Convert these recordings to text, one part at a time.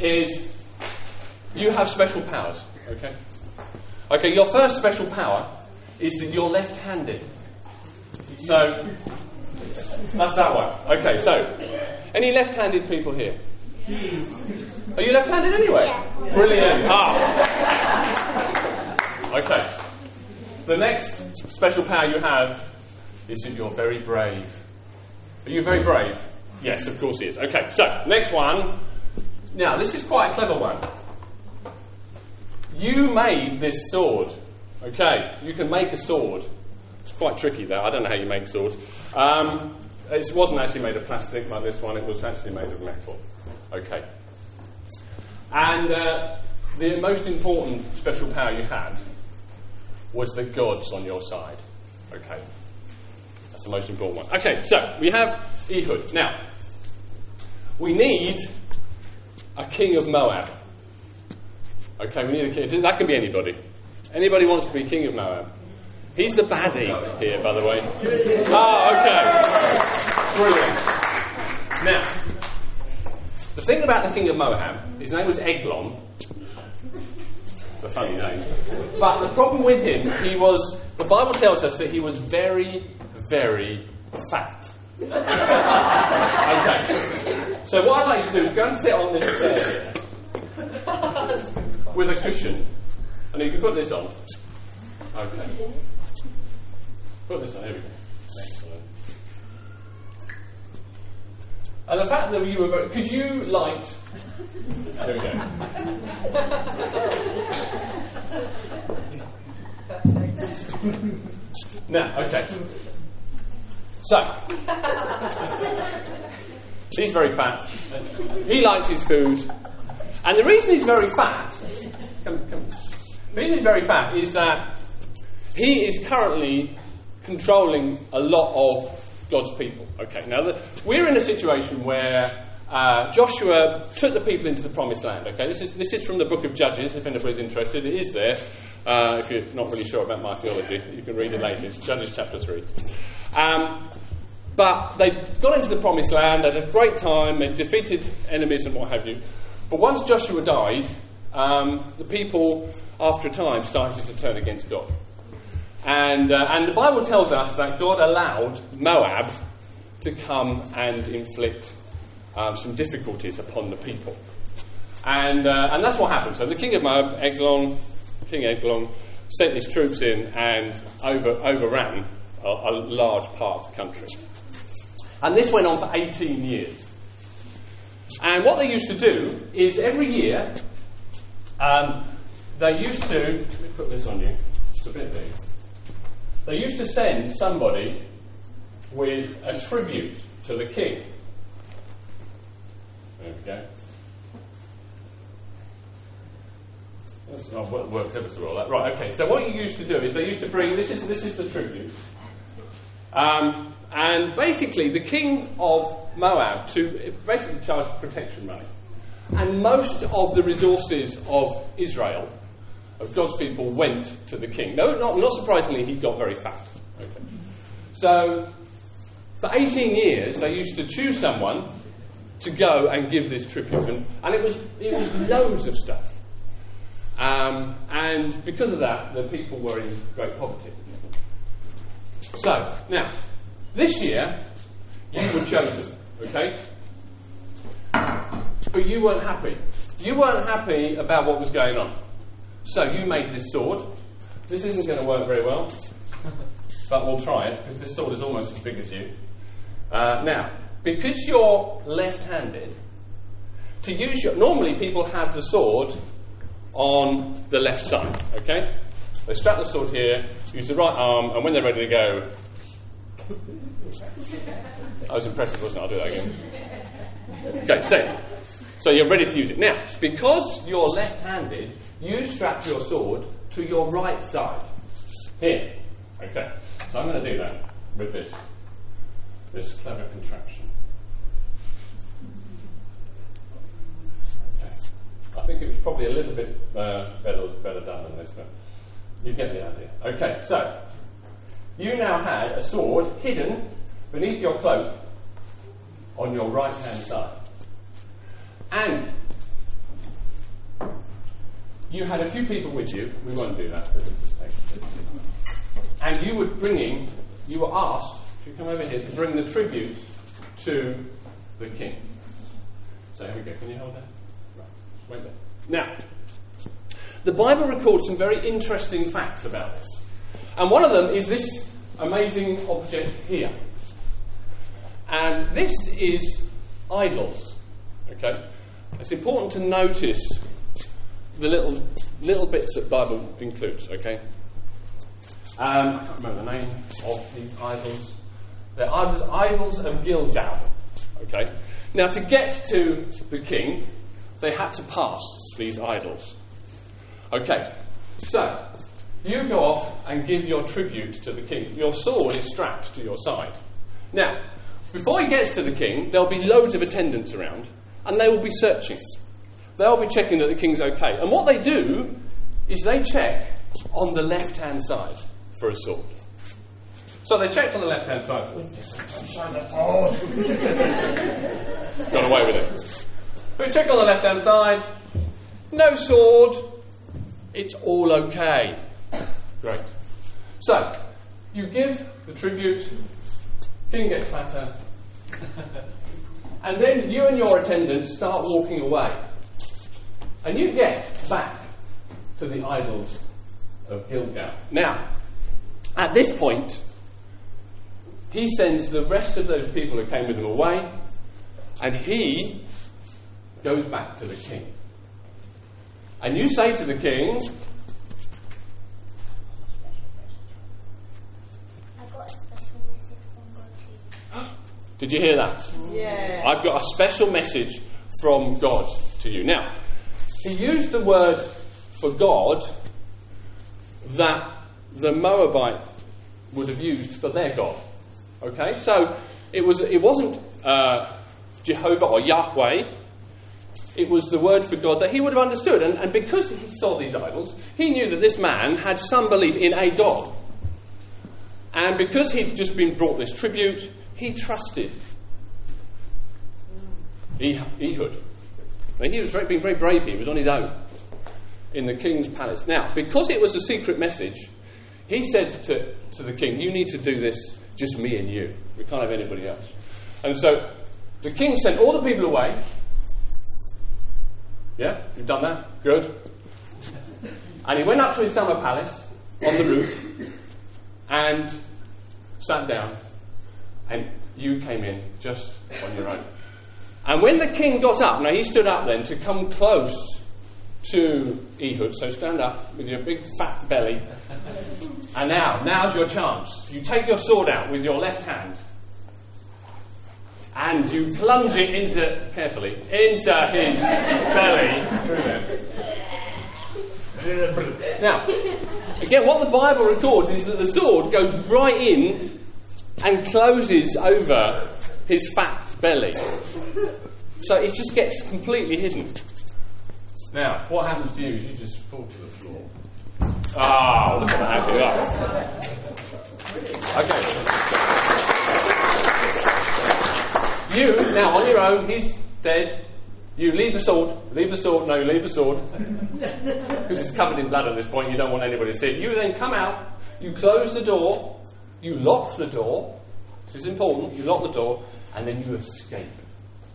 is you have special powers, okay? Okay, your first special power is that you're left-handed. So, that's that one. Okay, so, any left-handed people here? Are you left-handed anyway? Yeah. Brilliant. Ah. Okay. The next special power you have is that you're very brave. Are you very brave? Yes, of course he is. Okay, so, next one. Now, this is quite a clever one. You made this sword. Okay, you can make a sword. It's quite tricky, though. I don't know how you make swords. It wasn't actually made of plastic like this one. It was actually made of metal. Okay. And the most important special power you had was the gods on your side. Okay. That's the most important one. Okay, so we have Ehud. Now, we need a king of Moab. Okay, we need a king. That can be anybody. Anybody wants to be king of Moab. He's the baddie here, by the way. Oh, okay. Brilliant. Now, the thing about the king of Moab, his name was Eglon. It's a funny name. But the problem with him, the Bible tells us that he was very, very fat. Okay. So what I'd like to do is go and sit on this chair with a cushion. And you can put this on. Okay. Put this on, here we go. Excellent. And the fact that you were very... Because you liked... There we go. Now, okay. So. He's very fat. He likes his food. And the reason he's very fat... Come. The reason he's very fat is that he is currently controlling a lot of God's people. Okay, now we're in a situation where Joshua took the people into the promised land. Okay, this is from the book of Judges, if anybody's interested. It is there. If you're not really sure about my theology, you can read it later. It's Judges chapter 3. But they got into the promised land, they had a great time, they defeated enemies and what have you. But once Joshua died, the people, after a time, started to turn against God. And the Bible tells us that God allowed Moab to come and inflict some difficulties upon the people. And that's what happened. So the king of Moab, King Eglon, sent his troops in and overran a large part of the country. And this went on for 18 years. And what they used to do is every year, they used to... Let me put this on you. It's a bit big. They used to send somebody with a tribute to the king. There we go. That's not what works ever so well. That. Right, okay. So what you used to do is they used to bring... This is the tribute. And basically, the king of Moab basically charged protection money. And most of the resources of Israel... of God's people went to the king. No, not surprisingly, he got very fat. Okay. So, for 18 years, they used to choose someone to go and give this tribute, and it was loads of stuff. And because of that, the people were in great poverty. So, now, this year, you were chosen, okay? But you weren't happy. You weren't happy about what was going on. So, you made this sword. This isn't going to work very well, but we'll try it, because this sword is almost as big as you. Now, because you're left-handed, normally people have the sword on the left side, okay? They strap the sword here, use the right arm, and when they're ready to go... I was impressive, wasn't I? I'll do that again. Okay, so you're ready to use it. Now, because you're left-handed, you strap your sword to your right side. Here. Okay. So I'm going to do that with this clever contraption. Okay. I think it was probably a little bit better done than this, but you get the idea. Okay, so you now had a sword hidden beneath your cloak on your right-hand side. And you had a few people with you, we won't do that, but we'll just take it. And you were asked to come over here to bring the tribute to the king. So here we go, can you hold that? Right, wait there. Now, the Bible records some very interesting facts about this. And one of them is this amazing object here. And this is idols. Okay? It's important to notice the little bits that the Bible includes. Okay? I can't remember the name of these idols. They're idols of Gildan. Okay? Now, to get to the king, they had to pass these idols. Okay, so you go off and give your tribute to the king. Your sword is strapped to your side. Now, before he gets to the king, there'll be loads of attendants around, and they will be searching. They'll be checking that the king's okay. And what they do is they check on the left-hand side for a sword. So they checked on the left-hand side. Got away with it. They check on the left-hand side. No sword. It's all okay. Great. So, you give the tribute. King gets fatter. And then you and your attendants start walking away. And you get back to the idols of Hiltia. Now, at this point, he sends the rest of those people who came with him away, and he goes back to the king. And you say to the king, I've got a special message from God to you. Did you hear that? Yeah. I've got a special message from God to you. Now, he used the word for God that the Moabite would have used for their God. Okay, so it wasn't Jehovah or Yahweh. It was the word for God that he would have understood. And because he saw these idols, he knew that this man had some belief in a God. And because he'd just been brought this tribute, he trusted Ehud. Now, he was being very brave. He was on his own in the king's palace. Now, because it was a secret message, he said to the king, you need to do this. Just me and you. We can't have anybody else. And so the king sent all the people away. Yeah, you've done that? Good. And he went up to his summer palace on the roof and sat down, and you came in just on your own. And when the king got up, now he stood up then to come close to Ehud, so stand up with your big fat belly. And now's your chance. You take your sword out with your left hand, and you plunge it into his belly. Now, again, what the Bible records is that the sword goes right in and closes over his fat belly. So it just gets completely hidden. Now, what happens to you is you just fall to the floor. Ah, look at that. Okay. You, now on your own, he's dead. You leave the sword, because it's covered in blood at this point, you don't want anybody to see it. You then come out, you close the door, you lock the door, this is important, you lock the door, and then you escape.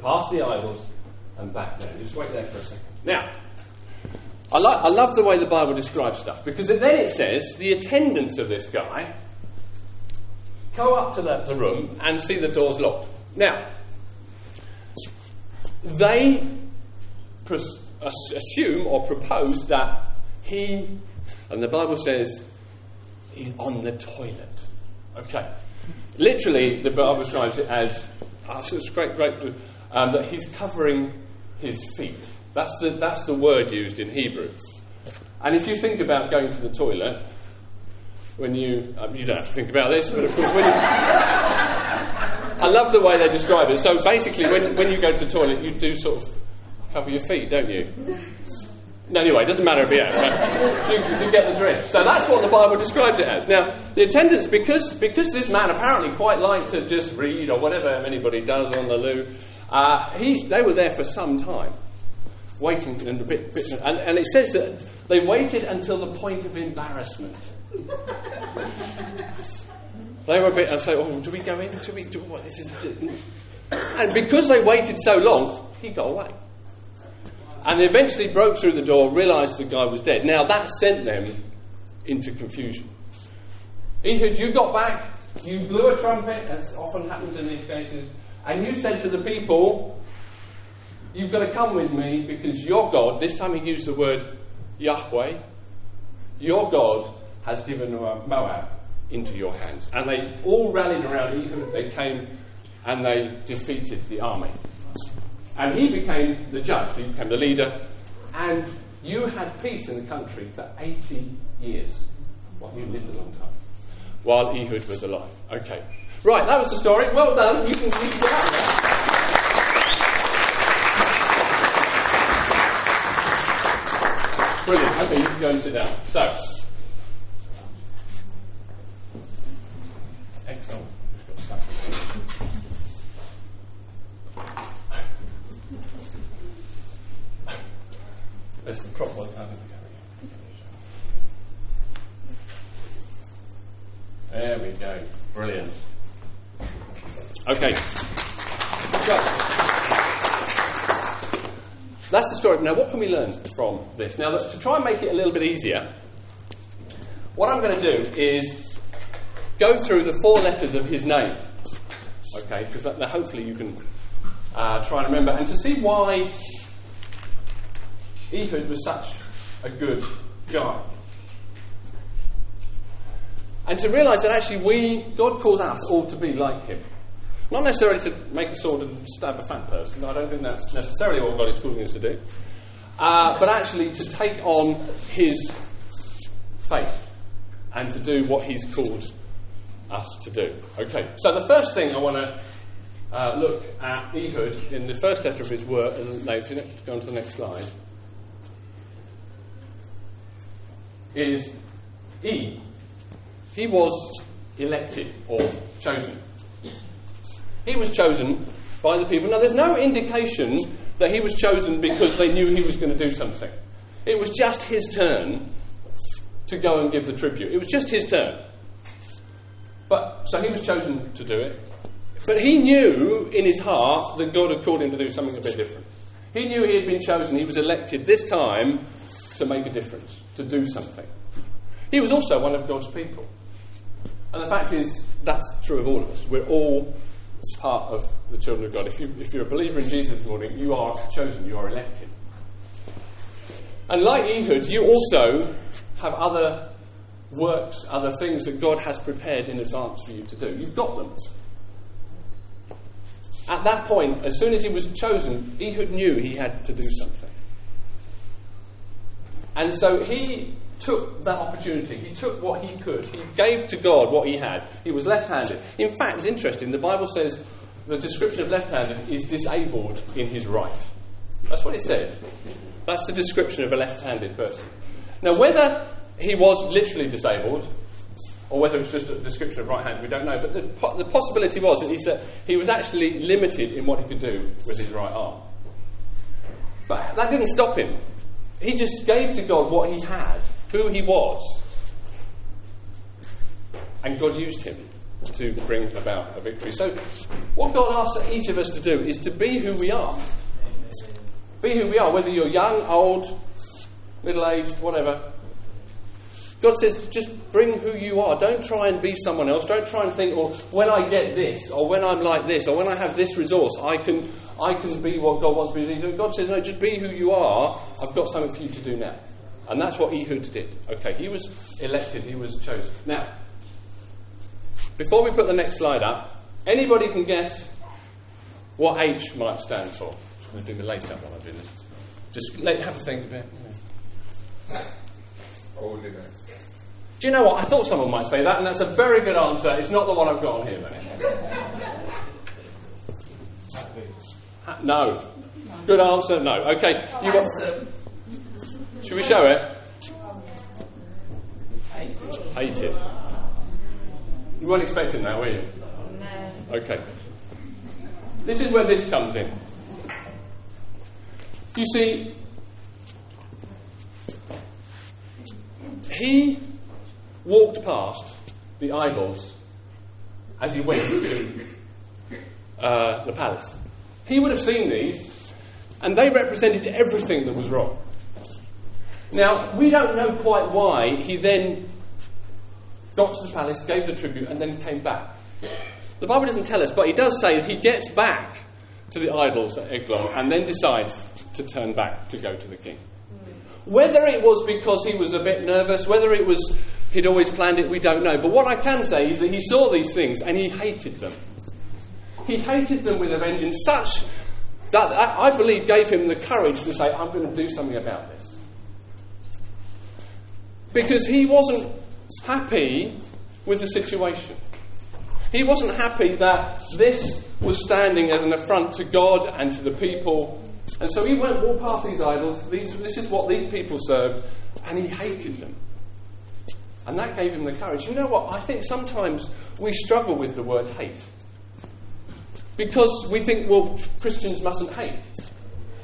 Past the idols and back there. Just wait there for a second. Now, I love the way the Bible describes stuff, because then it says the attendants of this guy go up to the room and see the doors locked. Now, they assume or propose that he, and the Bible says, is on the toilet. Okay. Literally, the Bible describes it as it's great that he's covering his feet. That's the word used in Hebrew. And if you think about going to the toilet, when you don't have to think about this, but of course, when you, I love the way they describe it. So basically, when you go to the toilet, you do sort of cover your feet, don't you? No, anyway, it doesn't matter if you get the drift. So that's what the Bible described it as. Now, the attendants, because this man apparently quite liked to just read or whatever anybody does on the loo, they were there for some time. waiting and a bit, and it says that they waited until the point of embarrassment. They were a bit, oh, do we go in? Do we do what? This is, and because they waited so long, he got away. And eventually broke through the door, realised the guy was dead. Now that sent them into confusion. Ehud, you got back, you blew a trumpet, as often happens in these cases, and you said to the people, you've got to come with me because your God, this time he used the word Yahweh, your God has given Moab into your hands. And they all rallied around Ehud, they came and they defeated the army. And he became the judge, he became the leader, and you had peace in the country for 80 years. Well, you lived a long time. While Ehud was alive. Okay. Right, that was the story. Well done. You can get out now. Brilliant. Okay, you can go and sit down. So. Excellent. That's the prop was out of the There we go. Brilliant. Okay. So, that's the story. Now, what can we learn from this? Now, to try and make it a little bit easier, what I'm going to do is go through the four letters of his name. Okay, because hopefully you can try and remember. And to see why Ehud was such a good guy. And to realise that actually God calls us all to be like him. Not necessarily to make a sword and stab a fat person. I don't think that's necessarily what God is calling us to do. But actually to take on his faith and to do what he's called us to do. Okay, so the first thing I want to look at Ehud in the first letter of his word. Go on to the next slide. Is E. He was elected or chosen. He was chosen by the people. Now, there's no indication that he was chosen because they knew he was going to do something. It was just his turn to go and give the tribute. It was just his turn. So he was chosen to do it. But he knew in his heart that God had called him to do something a bit different. He knew he had been chosen. He was elected this time to make a difference, to do something. He was also one of God's people. And the fact is, that's true of all of us. We're all part of the children of God. If you're a believer in Jesus this morning, you are chosen, you are elected. And like Ehud, you also have other works, other things that God has prepared in advance for you to do. You've got them. At that point, as soon as he was chosen, Ehud knew he had to do something. And so he took that opportunity. He took what he could. He gave to God what he had. He was left-handed. In fact, it's interesting. The Bible says the description of left-handed is disabled in his right. That's what it said. That's the description of a left-handed person. Now, whether he was literally disabled or whether it's just a description of right-handed, we don't know. But the possibility was that he was actually limited in what he could do with his right arm. But that didn't stop him. He just gave to God what he had, who he was. And God used him to bring about a victory. So what God asks each of us to do is to be who we are. Be who we are, whether you're young, old, middle-aged, whatever. God says, just bring who you are. Don't try and be someone else. Don't try and think, well, when I get this, or when I'm like this, or when I have this resource, I can be what God wants me to do. God says, no, just be who you are. I've got something for you to do now. And that's what Ehud did. Okay, he was elected, he was chosen. Now, before we put the next slide up, anybody can guess what H might stand for? I'm going to do the lace up while I'm doing this. Have a think of it. Holiness. Do you know what? I thought someone might say that, and that's a very good answer. It's not the one I've got on here, though. No. Good answer, no. Okay. You got... Should we show it? Hated. You weren't expecting that, were you? No. Okay. This is where this comes in. You see, he walked past the idols as he went to the palace, he would have seen these, and they represented everything that was wrong. Now, we don't know quite why he then got to the palace, gave the tribute, and then came back. The Bible doesn't tell us, but he does say that he gets back to the idols at Eglon and then decides to turn back to go to the king. Whether it was because he was a bit nervous, whether it was he'd always planned it, we don't know. But what I can say is that he saw these things and he hated them. He hated them with a vengeance such that I believe gave him the courage to say, I'm going to do something about this. Because he wasn't happy with the situation. He wasn't happy that this was standing as an affront to God and to the people. And so he went all past these idols. This is what these people served. And he hated them. And that gave him the courage. You know what? I think sometimes we struggle with the word hate. Because we think, well, Christians mustn't hate.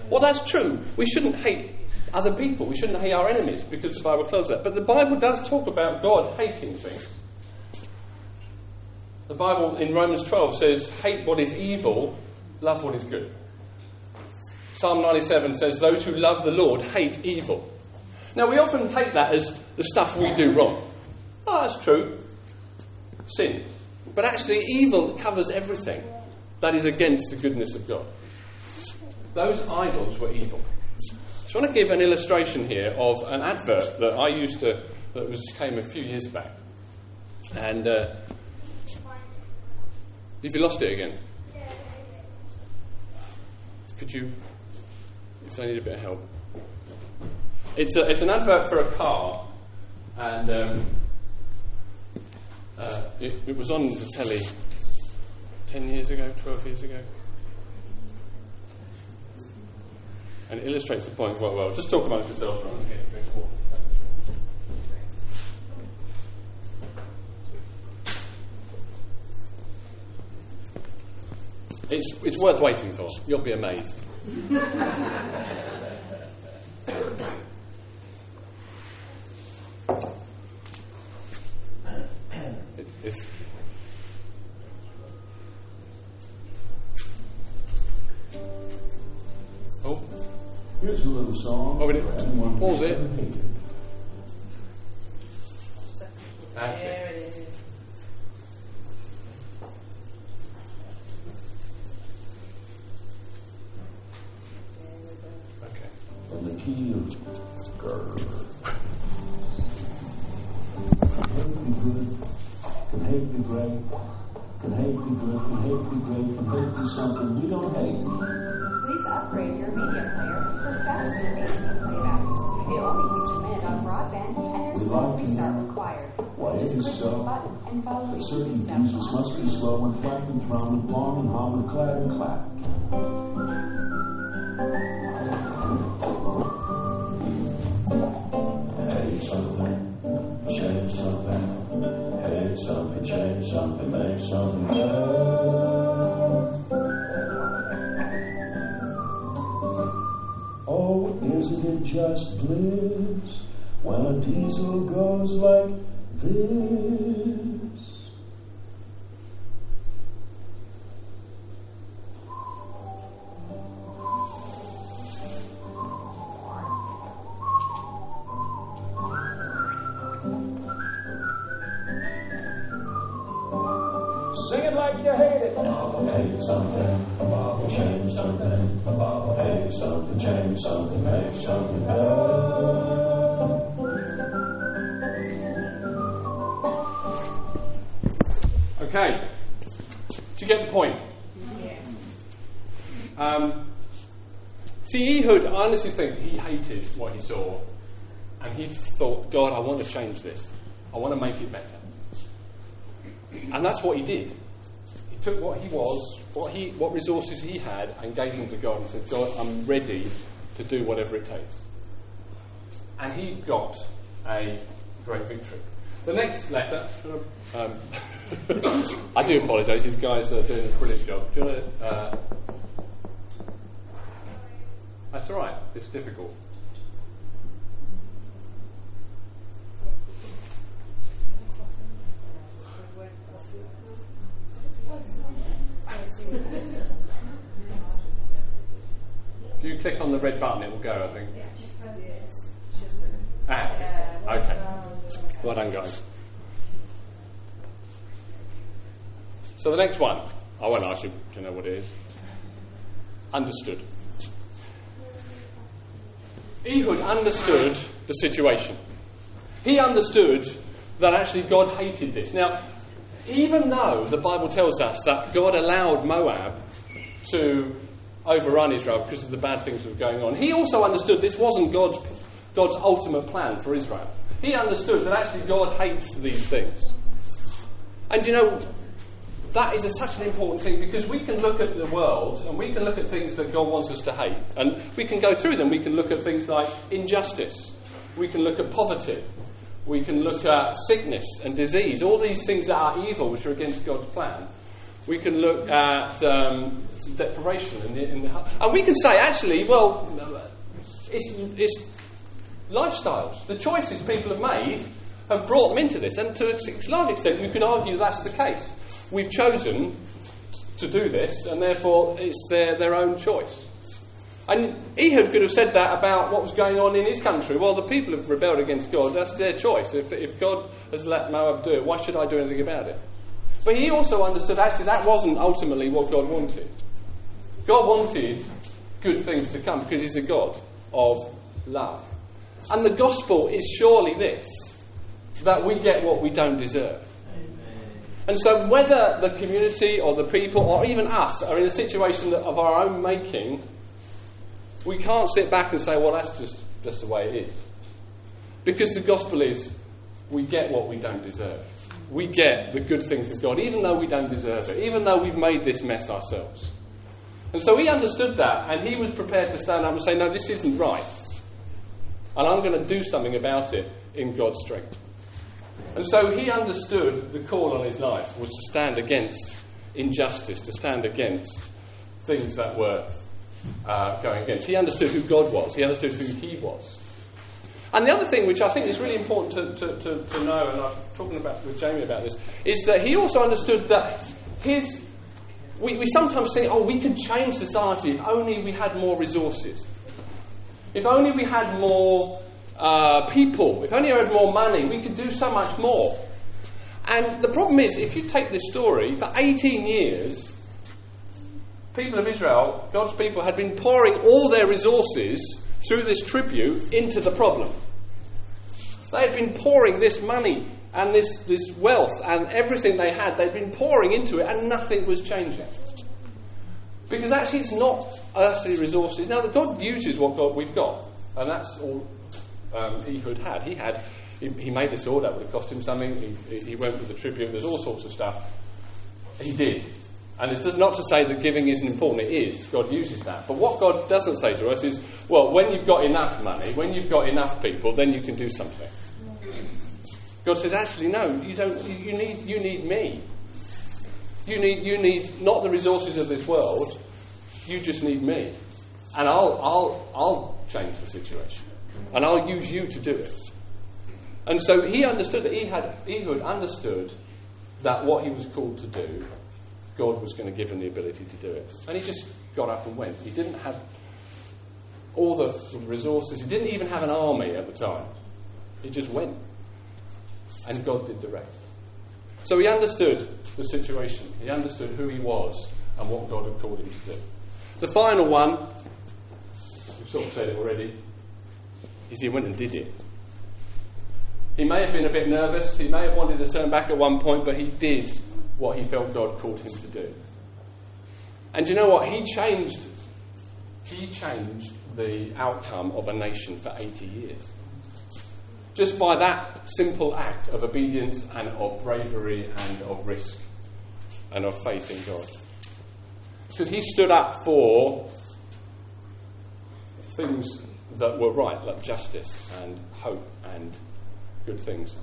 Well, that's true. We shouldn't hate other people. We shouldn't hate our enemies because the Bible tells that. But the Bible does talk about God hating things. The Bible in Romans 12 says, hate what is evil, love what is good. Psalm 97 says, those who love the Lord hate evil. Now, we often take that as the stuff we do wrong. Oh, that's true. Sin. But actually, evil covers everything that is against the goodness of God. Those idols were evil. So I want to give an illustration here of an advert that I used to, came a few years back. And have you lost it again? Could you, if I need a bit of help. It's an advert for a car, and it was on the telly 10 years ago, 12 years ago. And it illustrates the point quite well. Just talk amongst yourselves for a minute. It's worth waiting for. You'll be amazed. Here's a little song. Oh, it pause it. That's it. Okay. And the key of girl. Can hate be great, can hate be something you don't hate. Please upgrade your media player for faster HD playback. The only huge demand on broadband and there's no restart required. Why is this so? Certain users must be slow and flat and from and long and hom and clap and clap. Hey, something, change something. Hate something, change something, make something better. Oh, isn't it just bliss when a diesel goes like this? Something, make something better. Okay. Do you get the point? Yeah. See, Ehud, I honestly think he hated what he saw. And he thought, God, I want to change this. I want to make it better. And that's what he did. He took what he was, what resources he had, and gave them to God and said, God, I'm ready to do whatever it takes. And he got a great victory. The next letter... I do apologise, these guys are doing a brilliant job. Do you want to... that's alright, it's difficult. If you click on the red button, it will go, I think. Yeah, just probably it's just a... Okay. Well done, guys. So the next one, I won't ask you to know what it is. Understood. Ehud understood the situation. He understood that actually God hated this. Now, even though the Bible tells us that God allowed Moab to overrun Israel because of the bad things that were going on, he also understood this wasn't God's ultimate plan for Israel. He understood that actually God hates these things. And you know, that is such an important thing, because we can look at the world and we can look at things that God wants us to hate. And we can go through them. We can look at things like injustice. We can look at poverty. We can look at sickness and disease, all these things that are evil, which are against God's plan. We can look at deprivation. And we can say, actually, well, it's lifestyles. The choices people have made have brought them into this. And to a large extent, you can argue that's the case. We've chosen to do this, and therefore it's their own choice. And Ehud could have said that about what was going on in his country. Well, the people have rebelled against God. That's their choice. If God has let Moab do it, why should I do anything about it? But he also understood, actually, that wasn't ultimately what God wanted. God wanted good things to come, because he's a God of love. And the gospel is surely this, that we get what we don't deserve. And so whether the community or the people or even us are in a situation of our own making, we can't sit back and say, well, that's just the way it is. Because the gospel is, we get what we don't deserve. We get the good things of God, even though we don't deserve it, even though we've made this mess ourselves. And so he understood that, and he was prepared to stand up and say, no, this isn't right. And I'm going to do something about it in God's strength. And so he understood the call on his life was to stand against injustice, to stand against things that were going against. He understood who God was. He understood who he was. And the other thing which I think is really important to know, and I'm talking about with Jamie about this, is that he also understood that we sometimes think, oh, we could change society if only we had more resources. If only we had more... people, if only I had more money, we could do so much more. And the problem is, if you take this story, for 18 years, people of Israel, God's people, had been pouring all their resources through this tribute into the problem. They had been pouring this money and this wealth and everything they had, they'd been pouring into it, and nothing was changing. Because actually it's not earthly resources. Now, God uses we've got, and that's all Ehud had. He made a sword, that would have cost him something. He went with the tribute. There's all sorts of stuff he did. And it's just not to say that giving isn't important. It is. God uses that. But what God doesn't say to us is, well, when you've got enough money, when you've got enough people, then you can do something. God says, actually, no, you don't. You need me. You need not the resources of this world. You just need me, and I'll change the situation. And I'll use you to do it. And so he understood that Ehud understood that what he was called to do, God was going to give him the ability to do it. And he just got up and went. He didn't have all the resources. He didn't even have an army at the time. He just went. And God did the rest. So he understood the situation. He understood who he was and what God had called him to do. The final one, we've sort of said it already, is he went and did it. He may have been a bit nervous, he may have wanted to turn back at one point, but he did what he felt God called him to do. And you know what? He changed the outcome of a nation for 80 years. Just by that simple act of obedience and of bravery and of risk and of faith in God. Because he stood up for things that were right, like justice and hope and good things.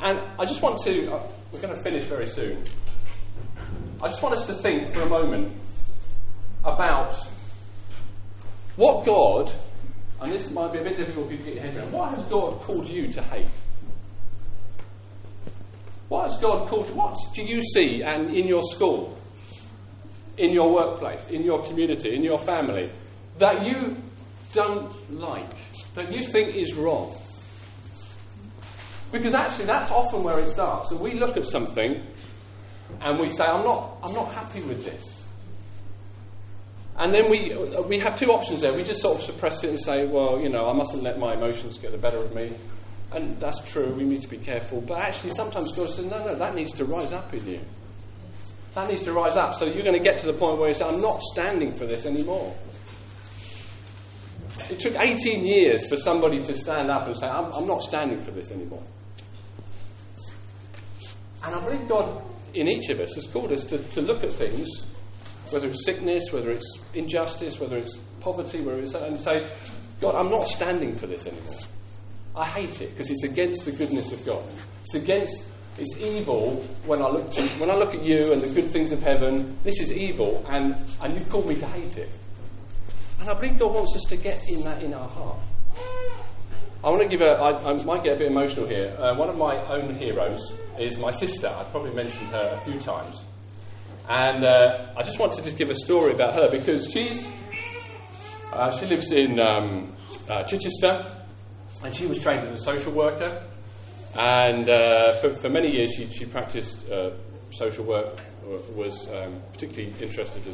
And I just want to, we're going to finish very soon. I just want us to think for a moment about what God, and this might be a bit difficult for you to get your head around, what has God called you to hate? What has God called, what do you see and in your school, in your workplace, in your community, in your family, that you don't like, that you think is wrong. Because actually that's often where it starts. And we look at something and we say, I'm not happy with this. And then we have two options there. We just sort of suppress it and say, well, I mustn't let my emotions get the better of me. And that's true, we need to be careful. But actually sometimes God says, no, that needs to rise up in you. That needs to rise up. So you're going to get to the point where you say, I'm not standing for this anymore. It took 18 years for somebody to stand up and say, I'm not standing for this anymore. And I believe God, in each of us, has called us to look at things, whether it's sickness, whether it's injustice, whether it's poverty, and say, God, I'm not standing for this anymore. I hate it because it's against the goodness of God. It's evil when I look at you and the good things of heaven. This is evil, and you've called me to hate it. And I believe God wants us to get in that in our heart. I might get a bit emotional here. One of my own heroes is my sister. I've probably mentioned her a few times. And I just want to give a story about her, because she lives in Chichester, and she was trained as a social worker. And for many years she practiced social work, was particularly interested,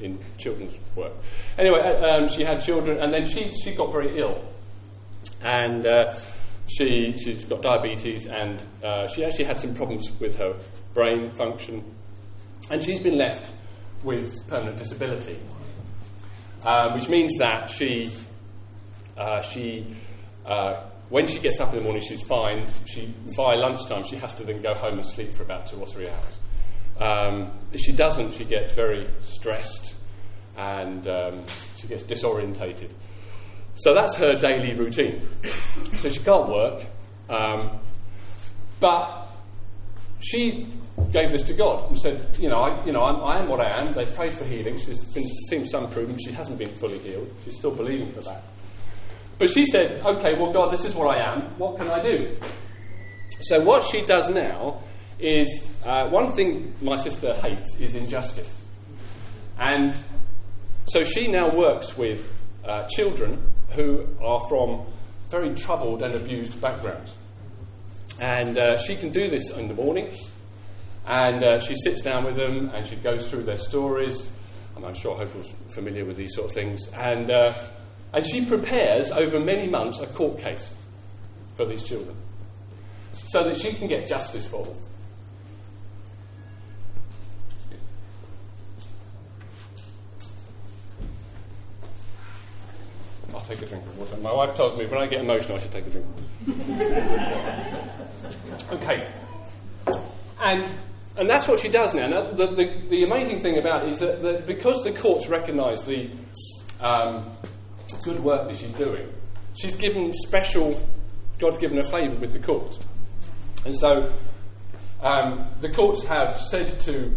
in children's work. Anyway, she had children, and then she got very ill. And she's got diabetes, and she actually had some problems with her brain function. And she's been left with permanent disability, which means that she when she gets up in the morning, she's fine. By lunchtime, she has to then go home and sleep for about 2 or 3 hours. If she doesn't, she gets very stressed and she gets disorientated. So that's her daily routine. So she can't work. But she gave this to God and said, I am what I am. They prayed for healing. She's been seeing some improvement. She hasn't been fully healed. She's still believing for that. But she said, okay, well, God, this is what I am. What can I do? So what she does now is, one thing my sister hates is injustice. And so she now works with children who are from very troubled and abused backgrounds. And she can do this in the morning. And she sits down with them and she goes through their stories. And I'm sure Hope was familiar with these sort of things. And she prepares over many months a court case for these children so that she can get justice for them. I'll take a drink of water. My wife tells me when I get emotional I should take a drink. Okay. And that's what she does now. Now the amazing thing about it is that because the courts recognise the good work that she's doing, God's given her favour with the courts. And so the courts have said to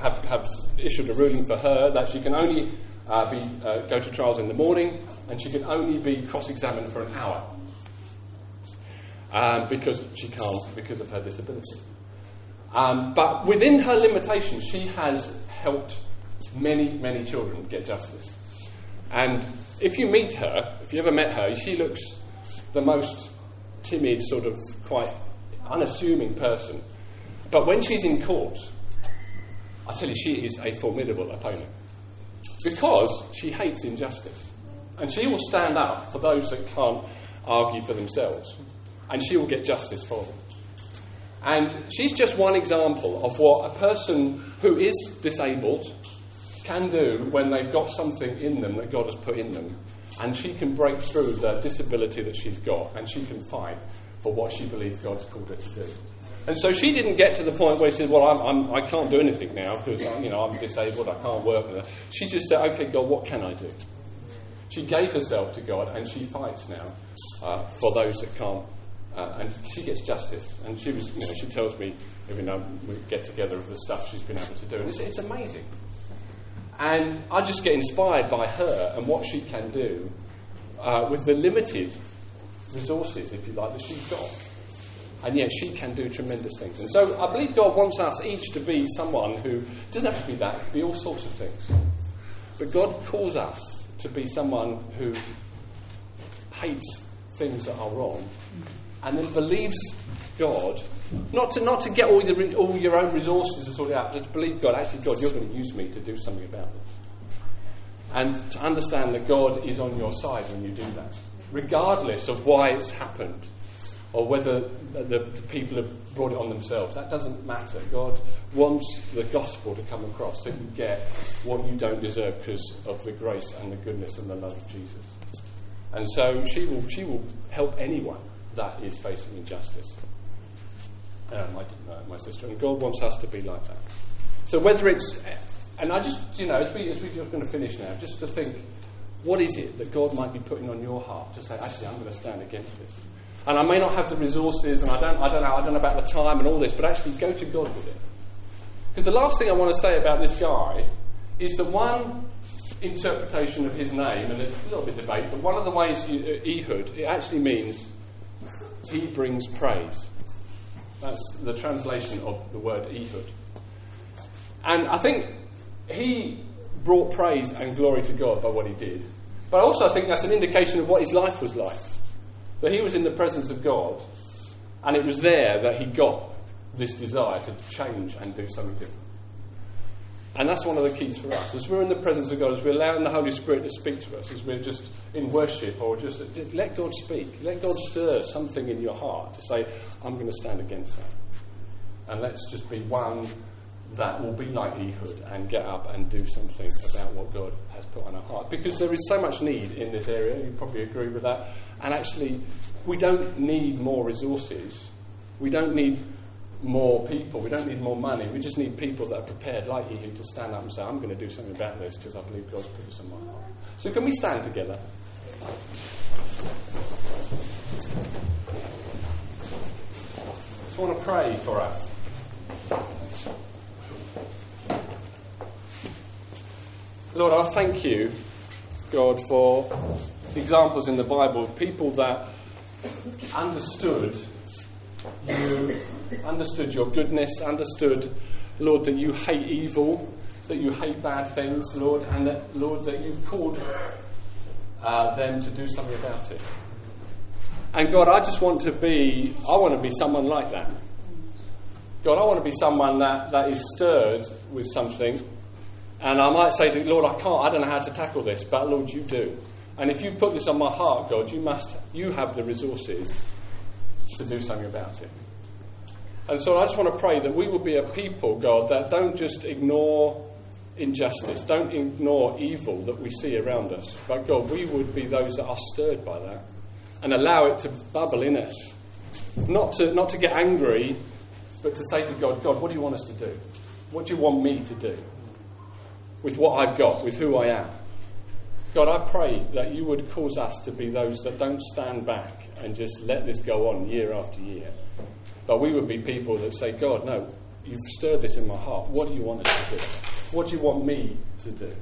have issued a ruling for her that she can only go to trials in the morning, and she can only be cross-examined for an hour because she can't, because of her disability, but within her limitations she has helped many children get justice. And if you meet her, if you ever met her, she looks the most timid, sort of quite unassuming person. But when she's in court, I tell you, she is a formidable opponent, because she hates injustice. And she will stand up for those that can't argue for themselves. And she will get justice for them. And she's just one example of what a person who is disabled can do when they've got something in them that God has put in them. And she can break through the disability that she's got, and she can fight for what she believes God's called her to do. And so she didn't get to the point where she said, well, I can't do anything now because I'm disabled, I can't work. She just said, okay, God, what can I do? She gave herself to God, and she fights now for those that can't. And she gets justice. And she was, she tells me every now and we get together of the stuff she's been able to do. And it's amazing. And I just get inspired by her and what she can do with the limited resources, if you like, that she's got. And yet she can do tremendous things. And so I believe God wants us each to be someone who doesn't have to be that, it could be all sorts of things. But God calls us to be someone who hates things that are wrong and then believes God, not to get all your own resources to sort it out, just believe God, actually God, you're going to use me to do something about this. And to understand that God is on your side when you do that, regardless of why it's happened. Or whether the people have brought it on themselves. That doesn't matter. God wants the gospel to come across, so you get what you don't deserve because of the grace and the goodness and the love of Jesus. And so she will help anyone that is facing injustice. I didn't know, my sister. And God wants us to be like that. So whether it's... And I just, as we're going to finish now, just to think, what is it that God might be putting on your heart to say, actually, I'm going to stand against this? And I may not have the resources, and I don't know about the time and all this, but actually go to God with it. Because the last thing I want to say about this guy is the one interpretation of his name, and there's a little bit of debate, but one of the ways Ehud, it actually means he brings praise. That's the translation of the word Ehud. And I think he brought praise and glory to God by what he did. But also I think that's an indication of what his life was like. But he was in the presence of God, and it was there that he got this desire to change and do something different. And that's one of the keys for us. As we're in the presence of God, as we're allowing the Holy Spirit to speak to us, as we're just in worship, or just let God speak, let God stir something in your heart to say, I'm going to stand against that. And let's just be one that will be like Ehud and get up and do something about what God has put on our heart. Because there is so much need in this area, you probably agree with that. And actually, we don't need more resources. We don't need more people. We don't need more money. We just need people that are prepared, like Ehud, to stand up and say, I'm going to do something about this because I believe God's put this on my heart. So can we stand together? I just want to pray for us. Lord, I thank you, God, for examples in the Bible of people that understood you, understood your goodness, understood, Lord, that you hate evil, that you hate bad things, Lord, and that, Lord, that you've called them to do something about it. And God, I want to be someone like that. God, I want to be someone that is stirred with something. And I might say, Lord, I don't know how to tackle this, but Lord, you do. And if you put this on my heart, God, you have the resources to do something about it. And so I just want to pray that we will be a people, God, that don't just ignore injustice, don't ignore evil that we see around us. But God, we would be those that are stirred by that and allow it to bubble in us. Not to get angry, but to say to God, God, what do you want us to do? What do you want me to do? With what I've got, with who I am. God, I pray that you would cause us to be those that don't stand back and just let this go on year after year. But we would be people that say, God, no, you've stirred this in my heart. What do you want us to do? What do you want me to do?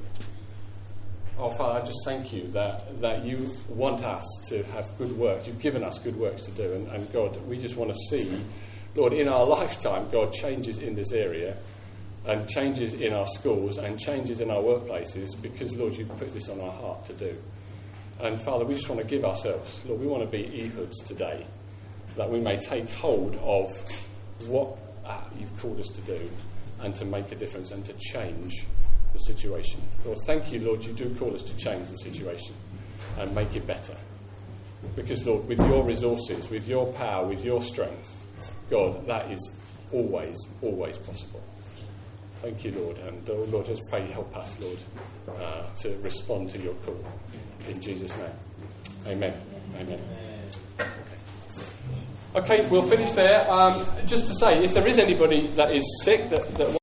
Oh, Father, I just thank you that you want us to have good work. You've given us good works to do. And God, we just want to see, Lord, in our lifetime, God, changes in this area. And changes in our schools and changes in our workplaces because, Lord, you've put this on our heart to do. And, Father, we just want to give ourselves. Lord, we want to be Ehuds today, that we may take hold of what you've called us to do and to make a difference and to change the situation. Lord, thank you, Lord, you do call us to change the situation and make it better. Because, Lord, with your resources, with your power, with your strength, God, that is always, always possible. Thank you, Lord. And, oh, Lord, just pray, help us, Lord, to respond to your call. In Jesus' name. Amen. Amen. Okay, we'll finish there. Just to say, if there is anybody that is sick, that